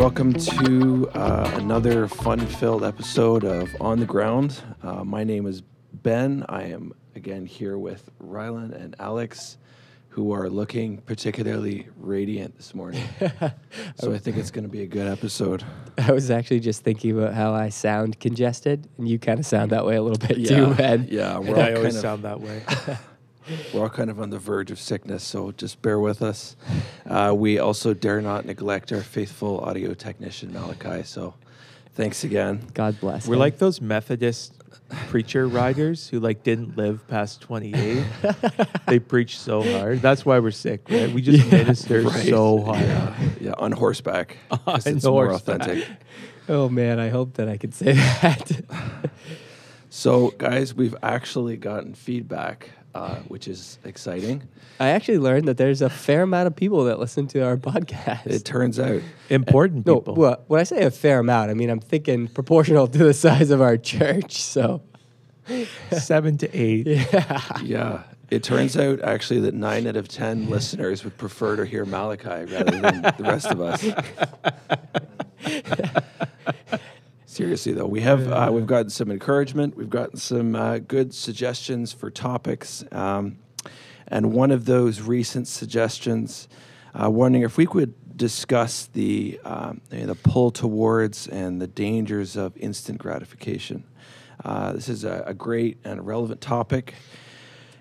Welcome to another fun-filled episode of On the Ground. My name is Ben. I am again here with Rylan and Alex, who are looking particularly radiant this morning. So I think it's going to be a good episode. I was actually just thinking about how I sound congested, and you kind of sound that way a little bit too, Ben. Yeah, I always sound that way. We're all kind of on the verge of sickness, so just bear with us. We also dare not neglect our faithful audio technician, Malachi, so thanks again. God bless We're him. Like those Methodist preacher riders who didn't live past 28. They preach so hard. That's why we're sick, right? We just minister so hard. Yeah, on horseback. Because it's more authentic. Oh, man, I hope that I could say that. So, guys, we've actually gotten feedback, which is exciting. I actually learned that there's a fair amount of people that listen to our podcast. It turns out. Important people. No, well, when I say a fair amount, I mean, I'm thinking proportional to the size of our church, so. 7 to 8. Yeah. It turns out, actually, that 9 out of 10 listeners would prefer to hear Malachi rather than the rest of us. Seriously, though, we have we've gotten some encouragement. We've gotten some good suggestions for topics, and one of those recent suggestions, wondering if we could discuss the pull towards and the dangers of instant gratification. This is a great and relevant topic,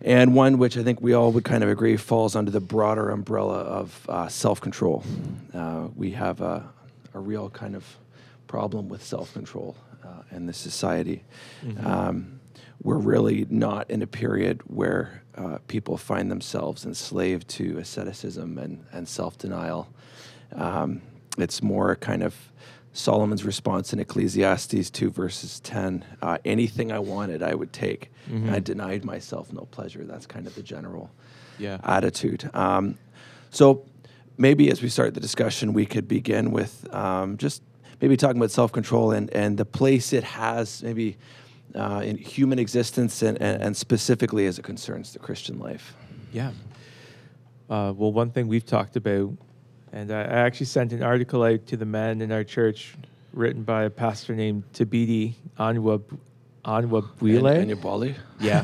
and one which I think we all would kind of agree falls under the broader umbrella of self-control. We have a real kind of problem with self-control in this society. Mm-hmm. We're really not in a period where people find themselves enslaved to asceticism and self-denial. It's more kind of Solomon's response in Ecclesiastes 2 verses 10, anything I wanted, I would take. Mm-hmm. I denied myself no pleasure. That's kind of the general attitude. So maybe as we start the discussion, we could begin with just maybe talking about self-control and the place it has maybe in human existence and specifically as it concerns the Christian life. Yeah. Well, one thing we've talked about, and I actually sent an article out to the men in our church written by a pastor named Thabiti Anyabwile. Yeah.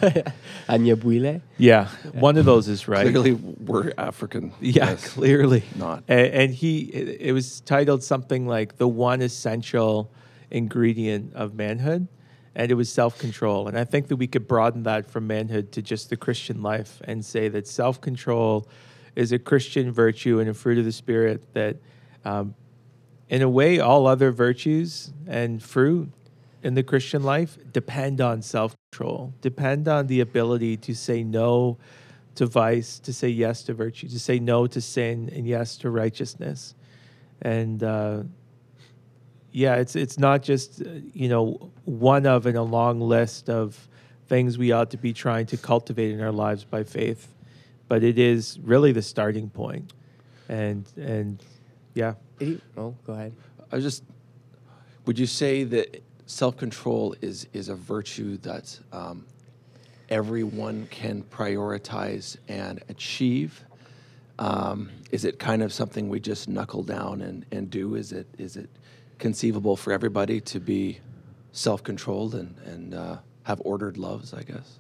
Anyabwile. Yeah. One of those is right. Clearly, we're African. Yeah, yes. Clearly. Not. And it was titled something like The One Essential Ingredient of Manhood, and it was self-control. And I think that we could broaden that from manhood to just the Christian life and say that self-control is a Christian virtue and a fruit of the Spirit that, in a way, all other virtues and fruit in the Christian life depend on self-control, depend on the ability to say no to vice, to say yes to virtue, to say no to sin and yes to righteousness. And it's not just, one of in a long list of things we ought to be trying to cultivate in our lives by faith, but it is really the starting point. And Oh, go ahead. Would you say that self-control is a virtue that everyone can prioritize and achieve? Is it kind of something we just knuckle down and do? Is it conceivable for everybody to be self-controlled and have ordered loves, I guess?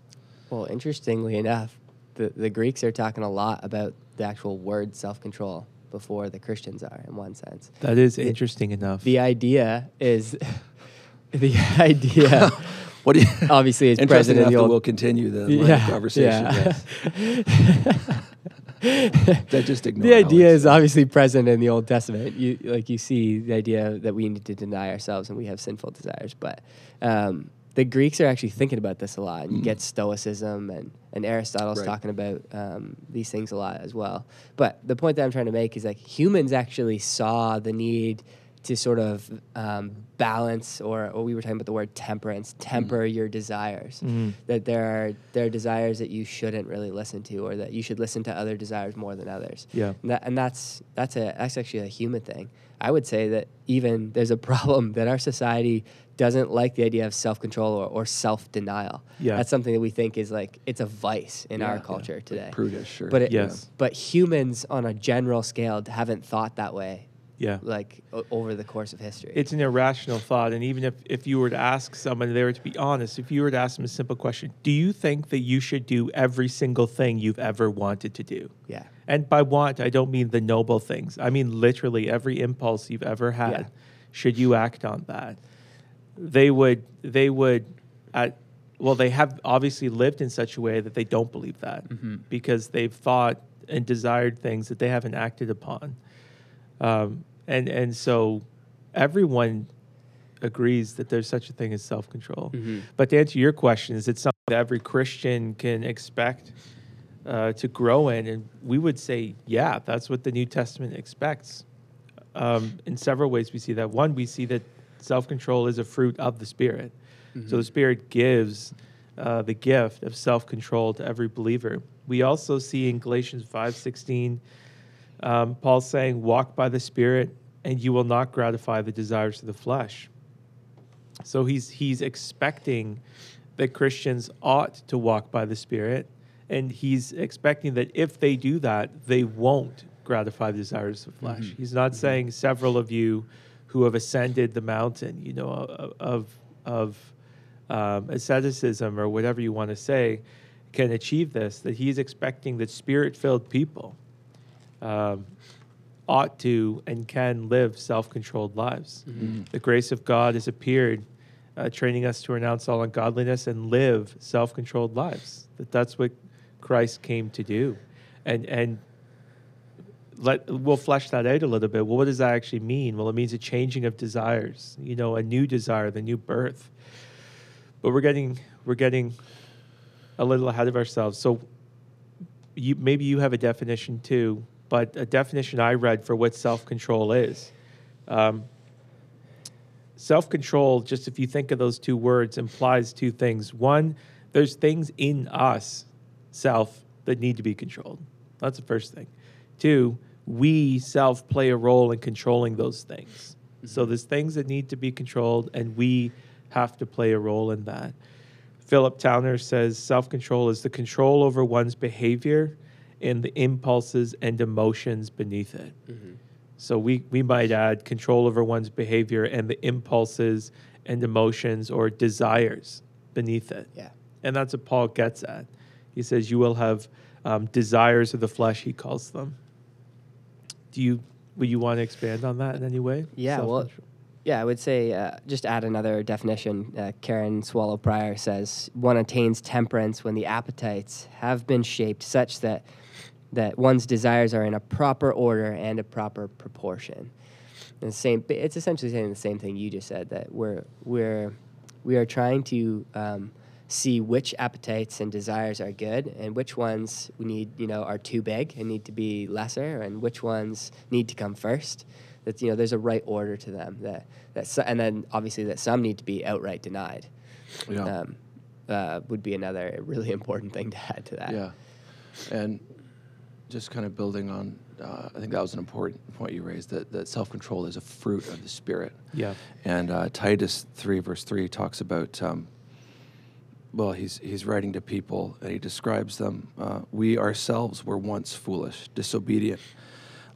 Well, interestingly enough, the Greeks are talking a lot about the actual word self-control before the Christians are, in one sense. That is interesting enough. The idea is... The idea, obviously, is present in the old... We'll continue the conversation. Yeah. Yes. The idea is obviously present in the Old Testament. You see the idea that we need to deny ourselves and we have sinful desires. But the Greeks are actually thinking about this a lot. You get Stoicism and Aristotle's talking about these things a lot as well. But the point that I'm trying to make is humans actually saw the need to sort of balance, or we were talking about the word temperance, temper your desires. Mm. That there are desires that you shouldn't really listen to, or that you should listen to other desires more than others. Yeah, and that's actually a human thing. I would say that even there's a problem that our society doesn't like the idea of self-control or self-denial. Yeah, that's something that we think is it's a vice in our culture today. Prudish, sure. But humans on a general scale haven't thought that way Yeah. Like over the course of history. It's an irrational thought. And even if you were to ask somebody, they were to be honest, if you were to ask them a simple question, do you think that you should do every single thing you've ever wanted to do? Yeah. And by want, I don't mean the noble things. I mean literally every impulse you've ever had. Yeah. Should you act on that? They have obviously lived in such a way that they don't believe that, mm-hmm. because they've thought and desired things that they haven't acted upon. And so everyone agrees that there's such a thing as self-control. Mm-hmm. But to answer your question, is it something that every Christian can expect to grow in? And we would say, yeah, that's what the New Testament expects. In several ways we see that. One, we see that self-control is a fruit of the Spirit. Mm-hmm. So the Spirit gives the gift of self-control to every believer. We also see in Galatians 5:16... Paul saying, walk by the Spirit and you will not gratify the desires of the flesh. So he's expecting that Christians ought to walk by the Spirit, and he's expecting that if they do that, they won't gratify the desires of the flesh. Mm-hmm. He's not mm-hmm. saying several of you who have ascended the mountain, you know, of asceticism or whatever you want to say can achieve this, that he's expecting that Spirit-filled people ought to and can live self-controlled lives. Mm-hmm. The grace of God has appeared, training us to renounce all ungodliness and live self-controlled lives. That's what Christ came to do. And we'll flesh that out a little bit. Well, what does that actually mean? Well, it means a changing of desires, you know, a new desire, the new birth. But we're getting a little ahead of ourselves. So maybe you have a definition too. But a definition I read for what self-control is. Self-control, just if you think of those two words, implies two things. One, there's things in us, self, that need to be controlled. That's the first thing. Two, we, self, play a role in controlling those things. Mm-hmm. So there's things that need to be controlled, and we have to play a role in that. Philip Towner says self-control is the control over one's behavior and the impulses and emotions beneath it. Mm-hmm. So we might add control over one's behavior and the impulses and emotions or desires beneath it. Yeah. And that's what Paul gets at. He says, you will have desires of the flesh, he calls them. Would you want to expand on that in any way? Yeah, well, yeah, I would say just add another definition. Karen Swallow Prior says, one attains temperance when the appetites have been shaped such that one's desires are in a proper order and a proper proportion. And it's essentially saying the same thing you just said, that we are trying to see which appetites and desires are good and which ones we need, you know, are too big and need to be lesser, and which ones need to come first. That, you know, there's a right order to them. And then obviously that some need to be outright denied. Yeah. Would be another really important thing to add to that. Yeah, and just kind of building on, I think that was an important point you raised, that self-control is a fruit of the Spirit. Yeah. And Titus 3, verse 3 talks about, he's writing to people, and he describes them, we ourselves were once foolish, disobedient,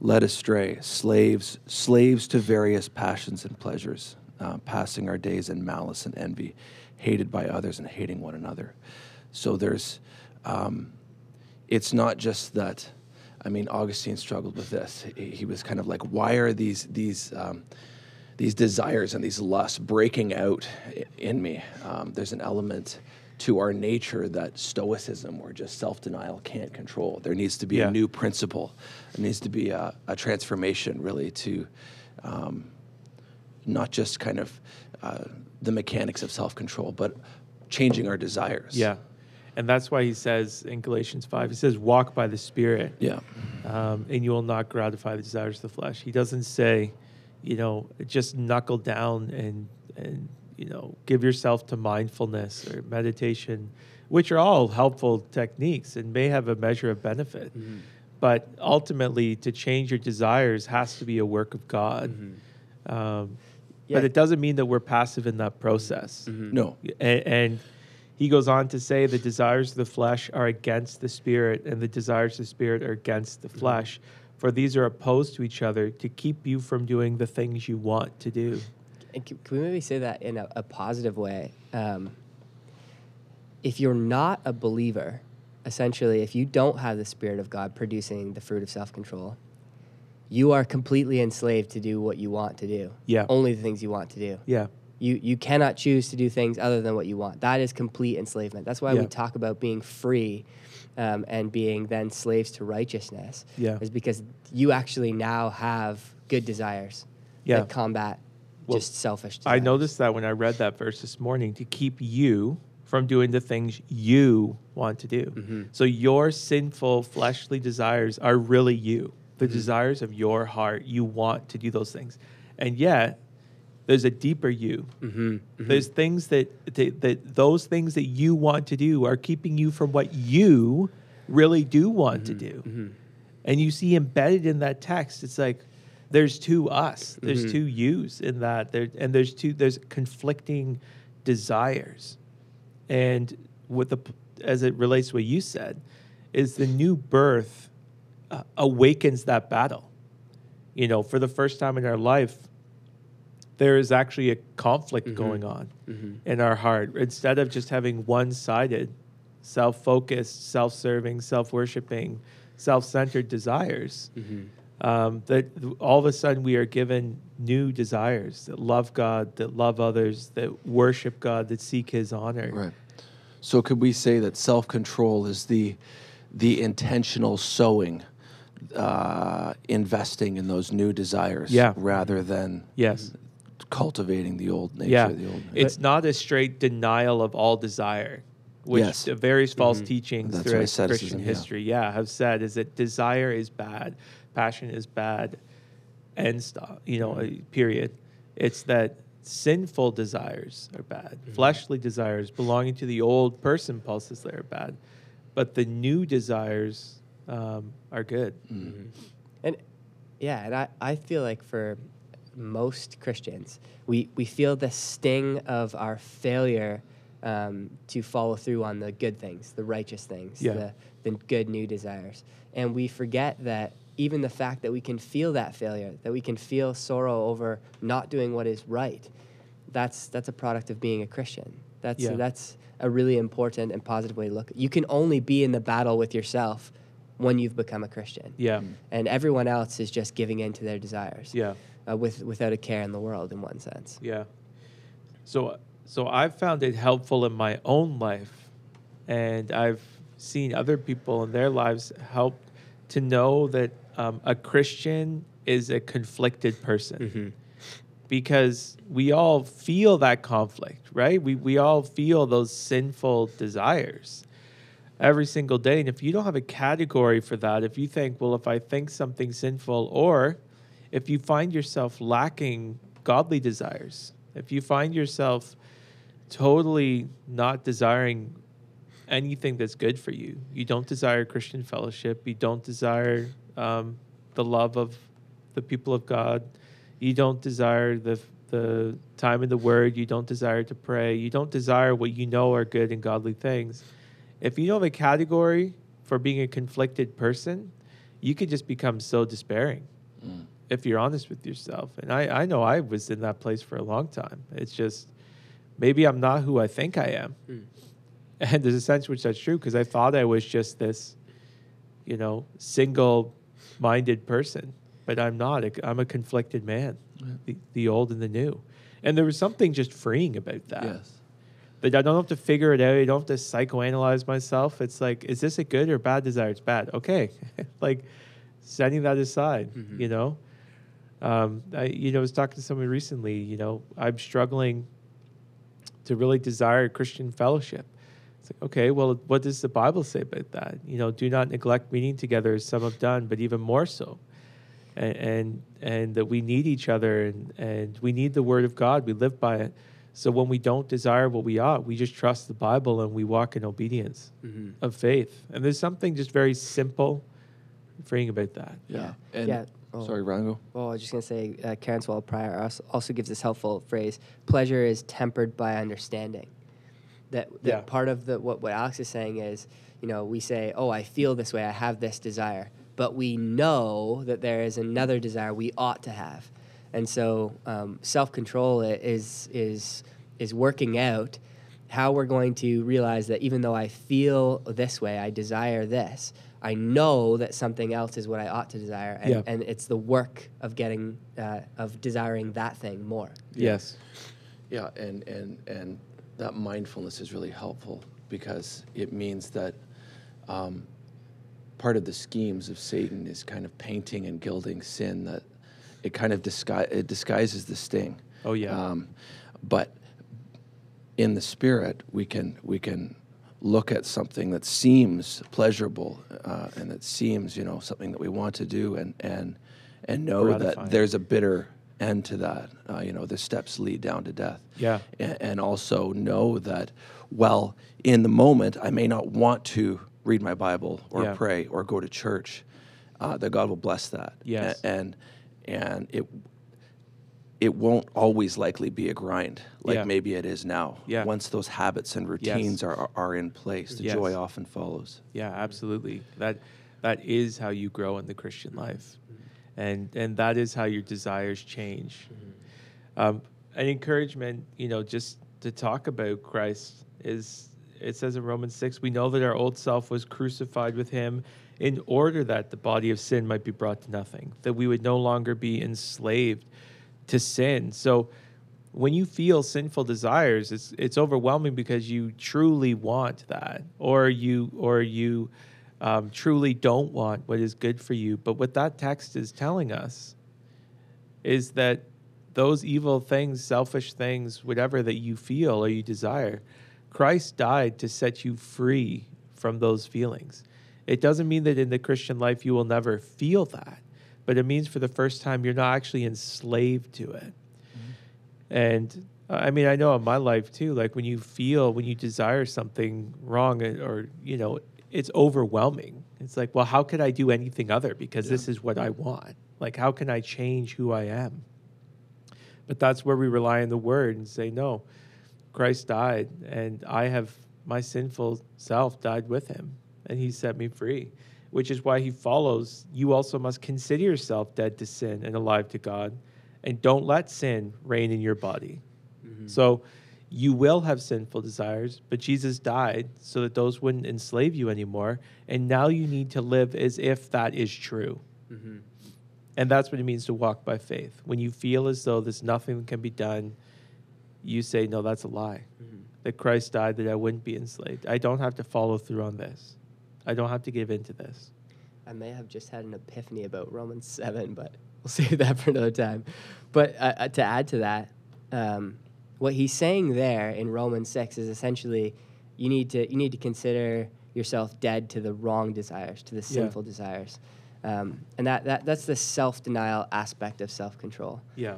led astray, slaves to various passions and pleasures, passing our days in malice and envy, hated by others and hating one another. So there's, it's not just that. I mean, Augustine struggled with this. He was kind of like, why are these desires and these lusts breaking out in me? There's an element to our nature that stoicism or just self-denial can't control. There needs to be a new principle. There needs to be a transformation, really, to not just kind of the mechanics of self-control, but changing our desires. Yeah. And that's why he says in Galatians 5, he says, walk by the Spirit, and you will not gratify the desires of the flesh. He doesn't say, you know, just knuckle down and you know, give yourself to mindfulness or meditation, which are all helpful techniques and may have a measure of benefit. Mm-hmm. But ultimately, to change your desires has to be a work of God. Mm-hmm. But it doesn't mean that we're passive in that process. Mm-hmm. No. And he goes on to say the desires of the flesh are against the Spirit, and the desires of the Spirit are against the flesh. for these are opposed to each other to keep you from doing the things you want to do. And can we maybe say that in a positive way? If you're not a believer, essentially, if you don't have the Spirit of God producing the fruit of self-control, you are completely enslaved to do what you want to do. Yeah. Only the things you want to do. Yeah. You cannot choose to do things other than what you want. That is complete enslavement. That's why we talk about being free and being then slaves to righteousness. Yeah. Is because you actually now have good desires that combat just selfish desires. I noticed that when I read that verse this morning, to keep you from doing the things you want to do. Mm-hmm. So your sinful fleshly desires are really you. The desires of your heart, you want to do those things. And yet, there's a deeper you. Mm-hmm, mm-hmm. There's things that those things that you want to do are keeping you from what you really do want to do. Mm-hmm. And you see embedded in that text, it's like there's two us. There's two yous in that. There's conflicting desires. And as it relates to what you said, is the new birth awakens that battle. You know, for the first time in our life, there is actually a conflict going on in our heart. Instead of just having one-sided, self-focused, self-serving, self-worshipping, self-centered desires, that all of a sudden we are given new desires that love God, that love others, that worship God, that seek His honor. Right. So could we say that self-control is the intentional sowing, investing in those new desires rather than... Yes. Cultivating the old nature. Yeah. The old nature. It's not a straight denial of all desire, which various false teachings throughout Christian history have said is that desire is bad, passion is bad, and stuff, you know, period. It's that sinful desires are bad, fleshly desires belonging to the old person, Paul says they are bad, but the new desires are good. Mm-hmm. And I feel like for most Christians, we feel the sting of our failure to follow through on the good things, the righteous things, the good new desires. And we forget that even the fact that we can feel that failure, that we can feel sorrow over not doing what is right, that's a product of being a Christian. That's a really important and positive way to look. You can only be in the battle with yourself when you've become a Christian. Yeah. And everyone else is just giving in to their desires. Yeah. Without a care in the world, in one sense. Yeah. So I've found it helpful in my own life, and I've seen other people in their lives helped to know that a Christian is a conflicted person, because we all feel that conflict, right? We all feel those sinful desires every single day, and if you don't have a category for that, if you think, well, if I think something sinful, or if you find yourself lacking godly desires, if you find yourself totally not desiring anything that's good for you, you don't desire Christian fellowship, you don't desire the love of the people of God, you don't desire the time in the Word, you don't desire to pray, you don't desire what you know are good and godly things. If you don't have a category for being a conflicted person, you could just become so despairing. Mm. If you're honest with yourself. And I know I was in that place for a long time. It's just, maybe I'm not who I think I am. Mm. And there's a sense in which that's true, because I thought I was just this, you know, single-minded person. But I'm not. I'm a conflicted man, the old and the new. And there was something just freeing about that. Yes. But I don't have to figure it out. I don't have to psychoanalyze myself. It's like, is this a good or bad desire? It's bad. Okay. Like, setting that aside, you know. I was talking to someone recently, you know, I'm struggling to really desire Christian fellowship. It's like, okay, well, what does the Bible say about that? You know, do not neglect meeting together as some have done, but even more so. And that we need each other and we need the Word of God. We live by it. So when we don't desire what we ought, we just trust the Bible and we walk in obedience of faith. And there's something just very simple, freeing about that. Yeah. And sorry, Rango. Well, I was just going to say, Karen Swallow Prior also gives this helpful phrase, pleasure is tempered by understanding. That part of what Alex is saying is, you know, we say, oh, I feel this way, I have this desire. but we know that there is another desire we ought to have. And so self-control is working out how we're going to realize that even though I feel this way, I desire this, I know that something else is what I ought to desire, and, yeah. and it's the work of getting, of desiring that thing more. Yes. Yeah, and that mindfulness is really helpful because it means that part of the schemes of Satan is kind of painting and gilding sin, that it kind of disguises the sting. Oh yeah. But in the spirit, we can look at something that seems pleasurable and that seems, you know, something that we want to do, and know that there's a bitter end to that. You know, the steps lead down to death. Yeah. And also know that, well, in the moment, I may not want to read my Bible or yeah. pray or go to church. That God will bless that. Yes. And it won't always likely be a grind like yeah. maybe it is now. Yeah. Once those habits and routines yes. are in place, the yes. joy often follows. Yeah, absolutely. That is how you grow in the Christian life. Mm-hmm. And that is how your desires change. Mm-hmm. An encouragement, you know, just to talk about Christ is, it says in Romans 6, we know that our old self was crucified with him in order that the body of sin might be brought to nothing, that we would no longer be enslaved to sin. So when you feel sinful desires, it's overwhelming because you truly want that, or you truly don't want what is good for you. But what that text is telling us is that those evil things, selfish things, whatever that you feel or you desire, Christ died to set you free from those feelings. It doesn't mean that in the Christian life you will never feel that, but it means for the first time you're not actually enslaved to it. Mm-hmm. And I mean, I know in my life too, like when you desire something wrong, or, you know, it's overwhelming. It's like, well, how could I do anything other? Because yeah. this is what I want. Like, how can I change who I am? But that's where we rely on the word and say, no, Christ died, and I have, my sinful self died with him, and he set me free. Which is why he follows, you also must consider yourself dead to sin and alive to God, and don't let sin reign in your body. Mm-hmm. So you will have sinful desires, but Jesus died so that those wouldn't enslave you anymore, and now you need to live as if that is true. Mm-hmm. And that's what it means to walk by faith. When you feel as though there's nothing can be done, you say, no, that's a lie. Mm-hmm. That Christ died that I wouldn't be enslaved. I don't have to follow through on this. I don't have to give in to this. I may have just had an epiphany about Romans 7, but we'll save that for another time. But to add to that, what he's saying there in Romans 6 is essentially you need to consider yourself dead to the wrong desires, to the sinful yeah. desires. And that's the self-denial aspect of self-control. Yeah.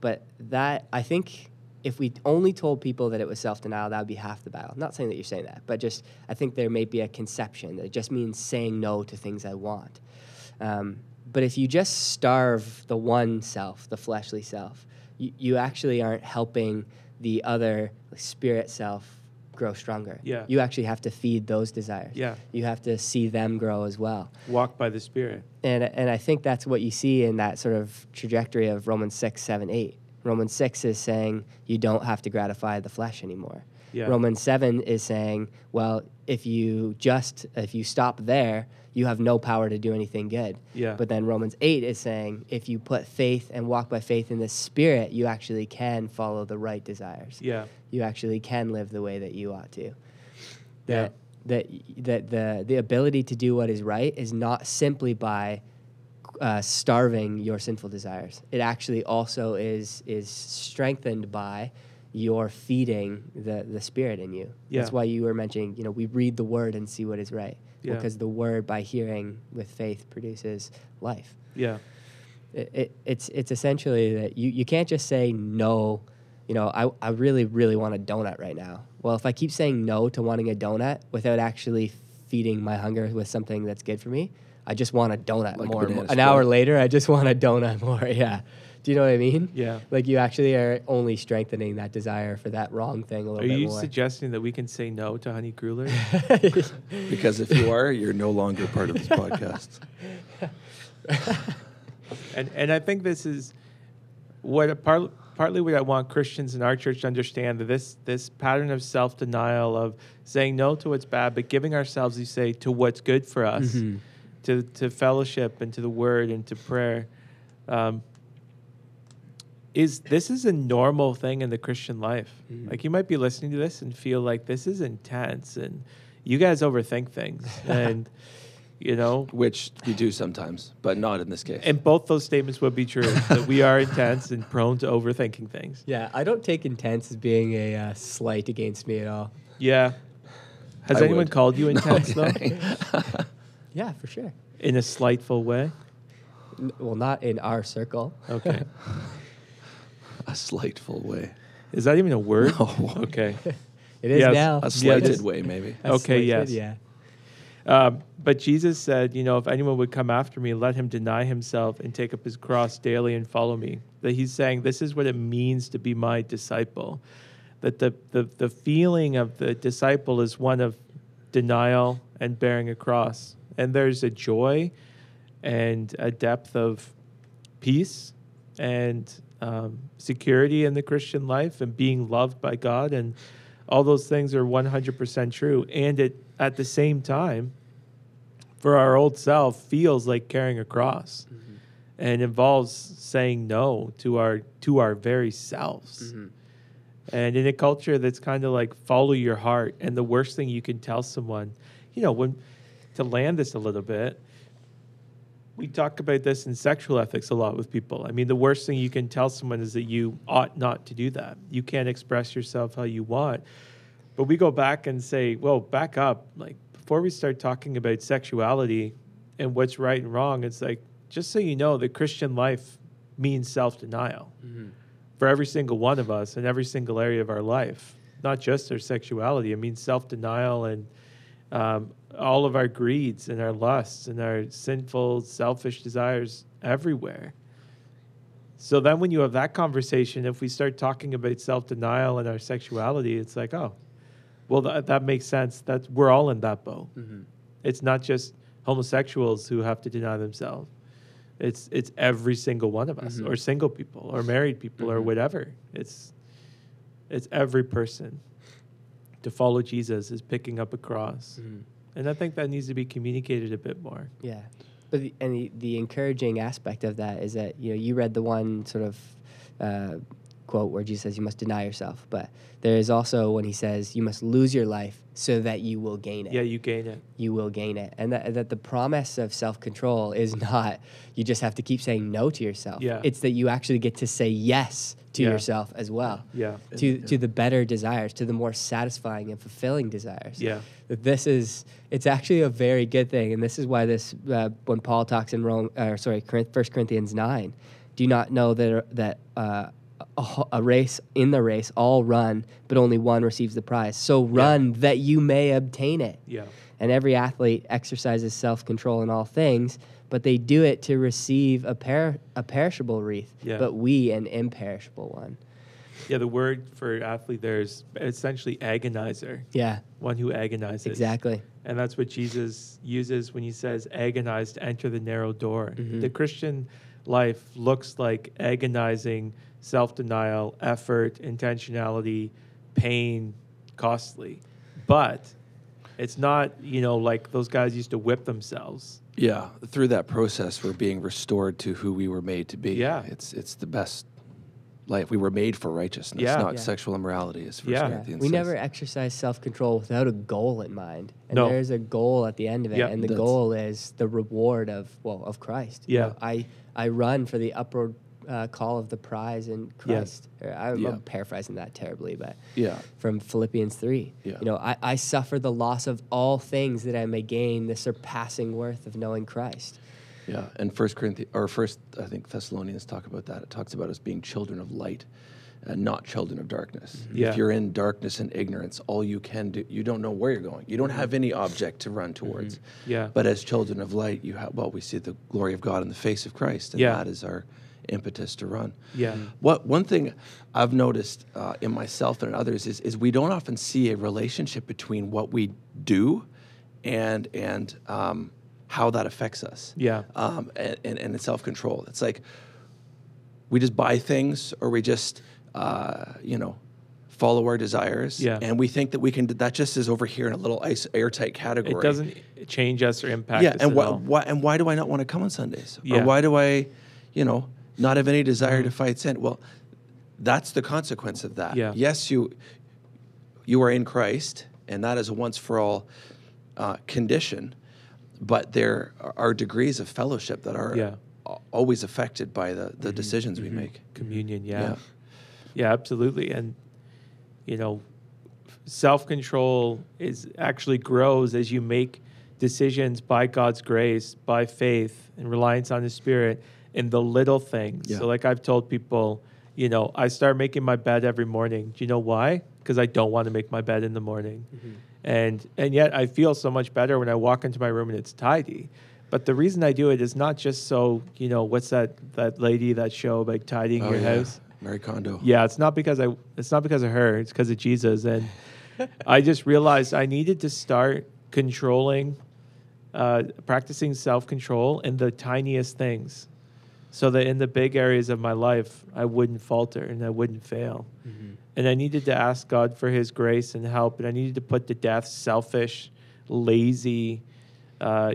But that, I think, if we only told people that it was self-denial, that would be half the battle. I'm not saying that you're saying that, but just I think there may be a conception that it just means saying no to things I want. But if you just starve the one self, the fleshly self, you actually aren't helping the other spirit self grow stronger. Yeah. You actually have to feed those desires. Yeah. You have to see them grow as well. Walk by the Spirit. And I think that's what you see in that sort of trajectory of Romans 6, 7, 8. Romans 6 is saying you don't have to gratify the flesh anymore. Yeah. Romans 7 is saying, well, if you stop there, you have no power to do anything good. Yeah. But then Romans 8 is saying if you put faith and walk by faith in the Spirit, you actually can follow the right desires. Yeah. You actually can live the way that you ought to. That the ability to do what is right is not simply by starving your sinful desires. It actually also is strengthened by your feeding the Spirit in you. Yeah. That's why you were mentioning, you know, we read the Word and see what is right. Yeah. Because the Word, by hearing with faith, produces life. Yeah. It's essentially that you can't just say no, you know, I really, really want a donut right now. Well, if I keep saying no to wanting a donut without actually feeding my hunger with something that's good for me, I just want a donut more. An hour later, I just want a donut more. Yeah. Do you know what I mean? Yeah. Like you actually are only strengthening that desire for that wrong thing a little bit more. Are you suggesting that we can say no to Honey Gruler? Because if you are, you're no longer part of this podcast. And I think this is what partly what I want Christians in our church to understand, that this pattern of self-denial, of saying no to what's bad, but giving ourselves, you say, to what's good for us, mm-hmm. to fellowship and to the word and to prayer, is a normal thing in the Christian life. Mm-hmm. Like you might be listening to this and feel like this is intense and you guys overthink things and... You know, which we do sometimes, but not in this case. And both those statements would be true, that we are intense and prone to overthinking things. Yeah, I don't take intense as being a slight against me at all. Yeah. Has anyone called you intense, though? Yeah, for sure. In a slightful way? Well, not in our circle. Okay. A slightful way. Is that even a word? No. Okay. It is now. A slighted way, maybe. Okay, slighted, yes. Yeah. But Jesus said, you know, if anyone would come after me, let him deny himself and take up his cross daily and follow me. That he's saying this is what it means to be my disciple. That the feeling of the disciple is one of denial and bearing a cross. And there's a joy and a depth of peace and security in the Christian life and being loved by God. And all those things are 100% true. And it, at the same time, for our old self, feels like carrying a cross, mm-hmm. and involves saying no to our very selves. Mm-hmm. And in a culture that's kind of like follow your heart, and the worst thing you can tell someone, you know, when to land this a little bit, we talk about this in sexual ethics a lot with people. I mean, the worst thing you can tell someone is that you ought not to do that. You can't express yourself how you want. But we go back and say, well, back up. Like, before we start talking about sexuality and what's right and wrong, it's like, just so you know, the Christian life means self-denial, mm-hmm. for every single one of us in every single area of our life, not just our sexuality. It means self-denial and all of our greeds and our lusts and our sinful, selfish desires everywhere. So then when you have that conversation, if we start talking about self-denial and our sexuality, it's like, oh, well, that makes sense. That's, we're all in that boat. Mm-hmm. It's not just homosexuals who have to deny themselves. It's every single one of us, mm-hmm. or single people, or married people, mm-hmm. or whatever. It's every person. To follow Jesus is picking up a cross. Mm-hmm. And I think that needs to be communicated a bit more. Yeah. But the encouraging aspect of that is that, you know, you read the one sort of... quote where Jesus says you must deny yourself, but there is also when he says you must lose your life so that you will gain it. Yeah, you will gain it. And that the promise of self-control is not you just have to keep saying no to yourself. Yeah. It's that you actually get to say yes to yourself as well. Yeah. To the better desires, to the more satisfying and fulfilling desires. Yeah. That it's actually a very good thing, and this is why this when Paul talks in 1 Corinthians 9, do you not know that a race, in the race, all run, but only one receives the prize. So run that you may obtain it. Yeah. And every athlete exercises self-control in all things, but they do it to receive a perishable wreath, but we an imperishable one. Yeah, the word for athlete there is essentially agonizer. Yeah. One who agonizes. Exactly. And that's what Jesus uses when he says, agonize to enter the narrow door. Mm-hmm. The Christian life looks like agonizing, self-denial, effort, intentionality, pain, costly. But it's not, you know, like those guys used to whip themselves. Yeah, through that process, we're being restored to who we were made to be. Yeah. It's the best life. We were made for righteousness, not sexual immorality, as First Corinthians says. We never exercise self-control without a goal in mind. And there is a goal at the end of it, and the goal is the reward of Christ. Yeah. You know, I run for the upward call of the prize in Christ. Yeah. I'm paraphrasing that terribly, but from Philippians 3. Yeah. You know, I suffer the loss of all things that I may gain the surpassing worth of knowing Christ. Yeah, and Thessalonians talk about that. It talks about us being children of light and not children of darkness. Mm-hmm. Yeah. If you're in darkness and ignorance, all you can do, you don't know where you're going. You don't have any object to run towards. Mm-hmm. Yeah. But as children of light, we see the glory of God in the face of Christ, and that is our impetus to run. Yeah. What one thing I've noticed in myself and in others is we don't often see a relationship between what we do and how that affects us. Yeah. And self-control. It's like we just buy things, or we just follow our desires, yeah, and we think that we can. That just is over here in a little airtight category. It doesn't change us or impact. Yeah, us and why do I not want to come on Sundays? Yeah. Or why do I, not have any desire to fight sin? Well, that's the consequence of that. Yeah. Yes, you are in Christ, and that is a once for all condition. But there are degrees of fellowship that are always affected by the decisions we make. Communion, yeah, absolutely, and. Self-control is actually grows as you make decisions by God's grace, by faith, and reliance on the Spirit in the little things. Yeah. So like I've told people, I start making my bed every morning. Do you know why? Because I don't want to make my bed in the morning. Mm-hmm. And yet I feel so much better when I walk into my room and it's tidy. But the reason I do it is not just so, what's that lady, that show about tidying your house? Marie Kondo. Yeah, it's not because of her. It's because of Jesus. And I just realized I needed to start practicing self-control in the tiniest things, so that in the big areas of my life I wouldn't falter and I wouldn't fail. Mm-hmm. And I needed to ask God for His grace and help. And I needed to put to death selfish, lazy,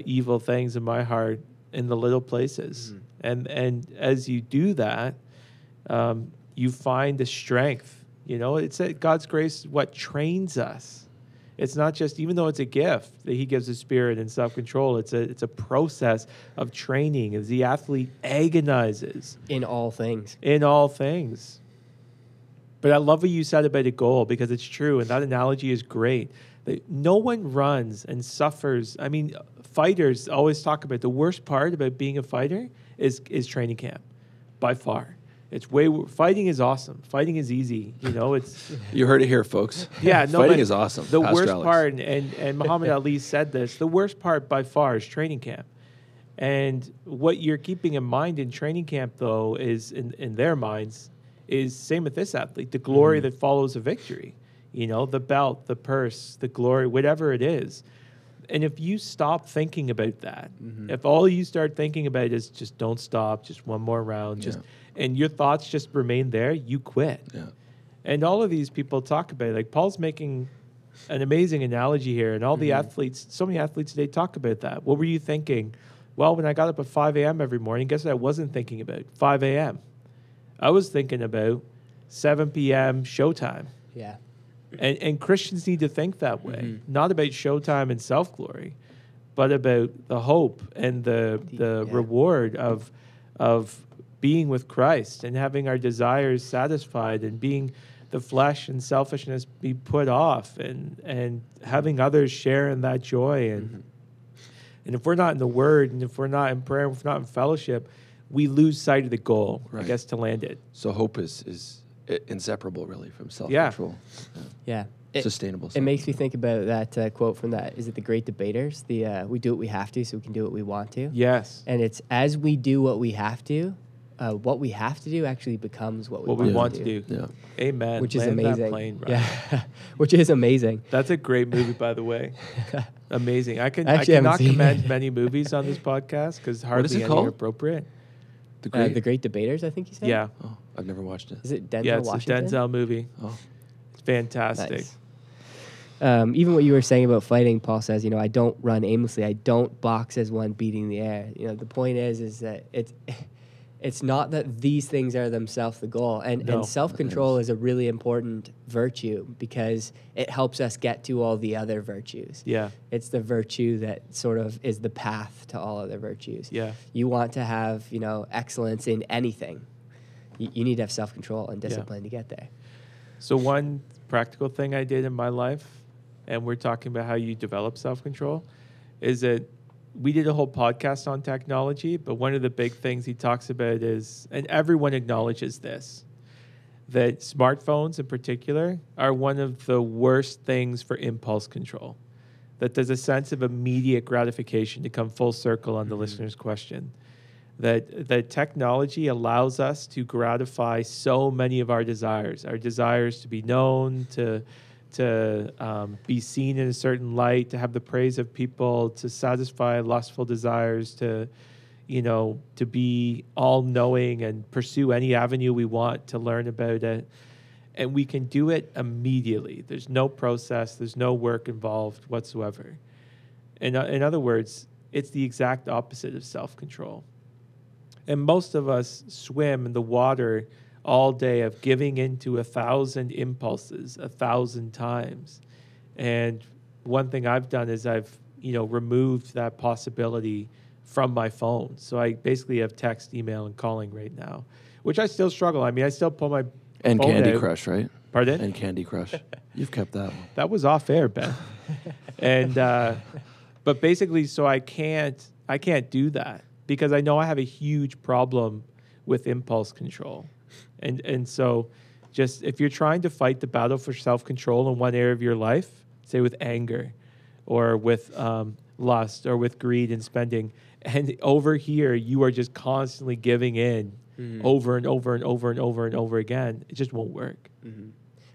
evil things in my heart in the little places. Mm-hmm. And as you do that. You find the strength, it's that God's grace, what trains us. It's not just, even though it's a gift that He gives the Spirit and self-control, it's a process of training as the athlete agonizes. In all things. But I love what you said about a goal, because it's true. And that analogy is great. No one runs and suffers. I mean, fighters always talk about the worst part about being a fighter is training camp by far. Fighting is awesome. Fighting is easy. It's you heard it here, folks. Yeah, no, fighting is awesome. The worst part, and Muhammad Ali said this, the worst part by far is training camp. And what you're keeping in mind in training camp, though, is in their minds, is same with this athlete, the glory that follows a victory. The belt, the purse, the glory, whatever it is. And if you stop thinking about that, if all you start thinking about is just don't stop, just one more round, and your thoughts just remain there, you quit. Yeah. And all of these people talk about it. Like Paul's making an amazing analogy here, and all the athletes, so many athletes today talk about that. What were you thinking? Well, when I got up at 5 a.m. every morning, guess what I wasn't thinking about? 5 a.m. I was thinking about 7 p.m. showtime. Yeah. And Christians need to think that way, not about showtime and self-glory, but about the hope and the reward of being with Christ and having our desires satisfied and being the flesh and selfishness be put off and having others share in that joy. And if we're not in the Word, and if we're not in prayer, if we're not in fellowship, we lose sight of the goal, right. I guess, to land it. So hope is inseparable, really, from self-control. Yeah. Sustainable. It makes me think about that quote from that. Is it The Great Debaters? We do what we have to so we can do what we want to. Yes. And it's as we do what we have to do actually becomes what we want to do. Yeah. Amen. Which is amazing. Which is amazing. That's a great movie, by the way. Amazing. I cannot commend many movies on this podcast because hardly any are appropriate. The Great Debaters, I think you said? Yeah. Oh, I've never watched it. Is it Denzel Washington? Yeah, it's a Denzel movie. Oh. It's fantastic. Nice. Even what you were saying about fighting, Paul says, I don't run aimlessly. I don't box as one beating the air. The point is that it's not that these things are themselves the goal. And self-control is a really important virtue because it helps us get to all the other virtues. Yeah. It's the virtue that sort of is the path to all other virtues. Yeah. You want to have, excellence in anything. You need to have self-control and discipline to get there. So one practical thing I did in my life, and we're talking about how you develop self-control, is that we did a whole podcast on technology, but one of the big things he talks about is, and everyone acknowledges this, that smartphones in particular are one of the worst things for impulse control. That there's a sense of immediate gratification, to come full circle on the listener's question. that technology allows us to gratify so many of our desires to be known, to be seen in a certain light, to have the praise of people, to satisfy lustful desires, to be all-knowing and pursue any avenue we want to learn about it. And we can do it immediately. There's no process. There's no work involved whatsoever. And in other words, it's the exact opposite of self-control. And most of us swim in the water all day of giving into 1,000 impulses 1,000 times. And one thing I've done is I've, removed that possibility from my phone. So I basically have text, email, and calling right now, which I still struggle. I mean, I still pull my and phone Candy out. Crush, right? Pardon? And Candy Crush. You've kept that one. That was off air, Ben. And but basically, so I can't do that because I know I have a huge problem with impulse control. And so just if you're trying to fight the battle for self-control in one area of your life, say with anger or with lust or with greed and spending, and over here you are just constantly giving in over and over and over and over and over again, it just won't work. Mm-hmm.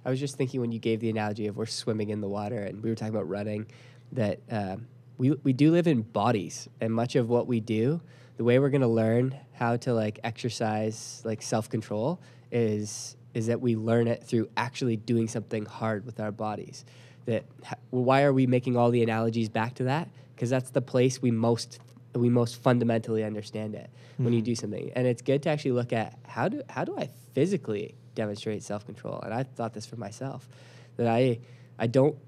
I was just thinking when you gave the analogy of we're swimming in the water and we were talking about running, that we do live in bodies, and much of what we do, the way we're going to learn how to exercise self-control is that we learn it through actually doing something hard with our bodies. That why are we making all the analogies back to that? Because that's the place we most fundamentally understand it when you do something. And it's good to actually look at how do I physically demonstrate self-control? And I thought this for myself, that I don't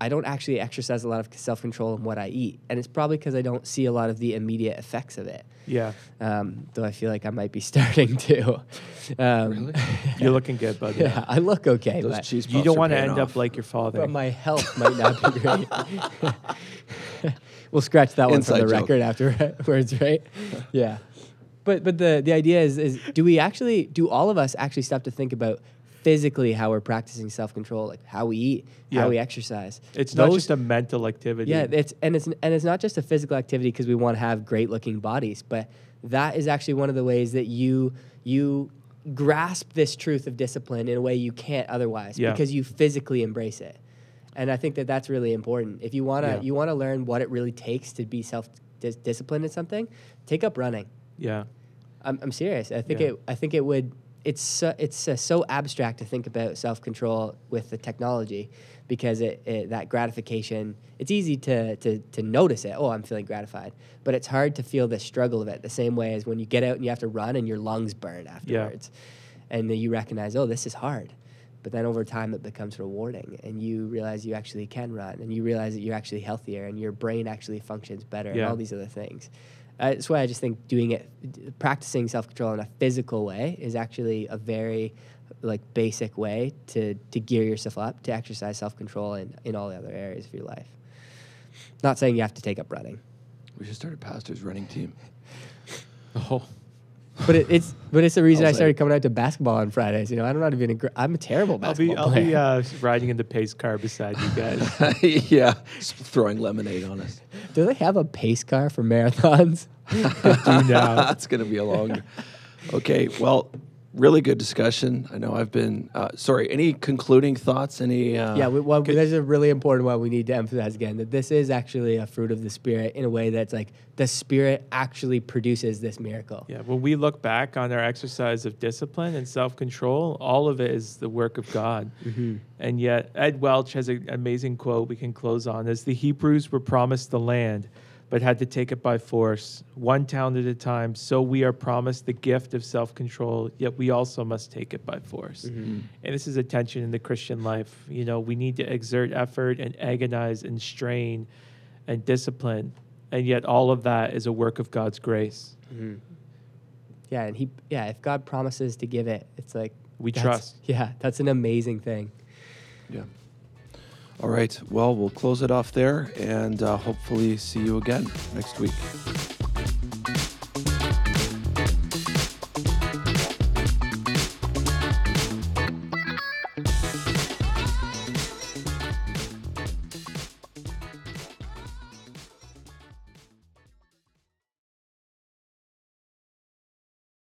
actually exercise a lot of self-control in what I eat. And it's probably because I don't see a lot of the immediate effects of it. Yeah. Though I feel like I might be starting to. Really? You're looking good, buddy. Yeah, I look okay. Those but cheese puffs, you don't want to end off up like your father. But my health might not be great. We'll scratch that Inside one from the joke. Record afterwards, right? Yeah. But the idea is do all of us actually stop to think about physically how we're practicing self-control, how we eat, how we exercise. It's not just a mental activity. Yeah, it's not just a physical activity because we want to have great-looking bodies, but that is actually one of the ways that you grasp this truth of discipline in a way you can't otherwise because you physically embrace it. And I think that that's really important. If you want to learn what it really takes to be self-disciplined in something, take up running. Yeah. I'm serious. I think it would. It's so abstract to think about self-control with the technology because that gratification, it's easy to notice it. Oh, I'm feeling gratified. But it's hard to feel the struggle of it the same way as when you get out and you have to run and your lungs burn afterwards. Yeah. And then you recognize, oh, this is hard. But then over time it becomes rewarding and you realize you actually can run and you realize that you're actually healthier and your brain actually functions better and all these other things. That's why I just think practicing self-control in a physical way is actually a very basic way to gear yourself up to exercise self-control in all the other areas of your life. Not saying you have to take up running. We should start a pastor's running team. Oh. But it's the reason I started coming out to basketball on Fridays. I don't know how to be I'm a terrible basketball player. I'll be riding in the pace car beside you guys. Yeah, just throwing lemonade on us. Do they have a pace car for marathons? Do now. That's going to be a long. Okay, well, really good discussion. I know I've been. Sorry, any concluding thoughts? Any? There's a really important one we need to emphasize again, that this is actually a fruit of the Spirit in a way that's the Spirit actually produces this miracle. Yeah, when we look back on our exercise of discipline and self-control, all of it is the work of God. Mm-hmm. And yet, Ed Welch has an amazing quote we can close on: "As the Hebrews were promised the land, but had to take it by force, one town at a time, so we are promised the gift of self-control, yet we also must take it by force." Mm-hmm. And this is a tension in the Christian life. We need to exert effort and agonize and strain and discipline, and yet all of that is a work of God's grace. Mm-hmm. Yeah, and if God promises to give it, it's we trust. Yeah, that's an amazing thing. Yeah. All right. Well, we'll close it off there and hopefully see you again next week.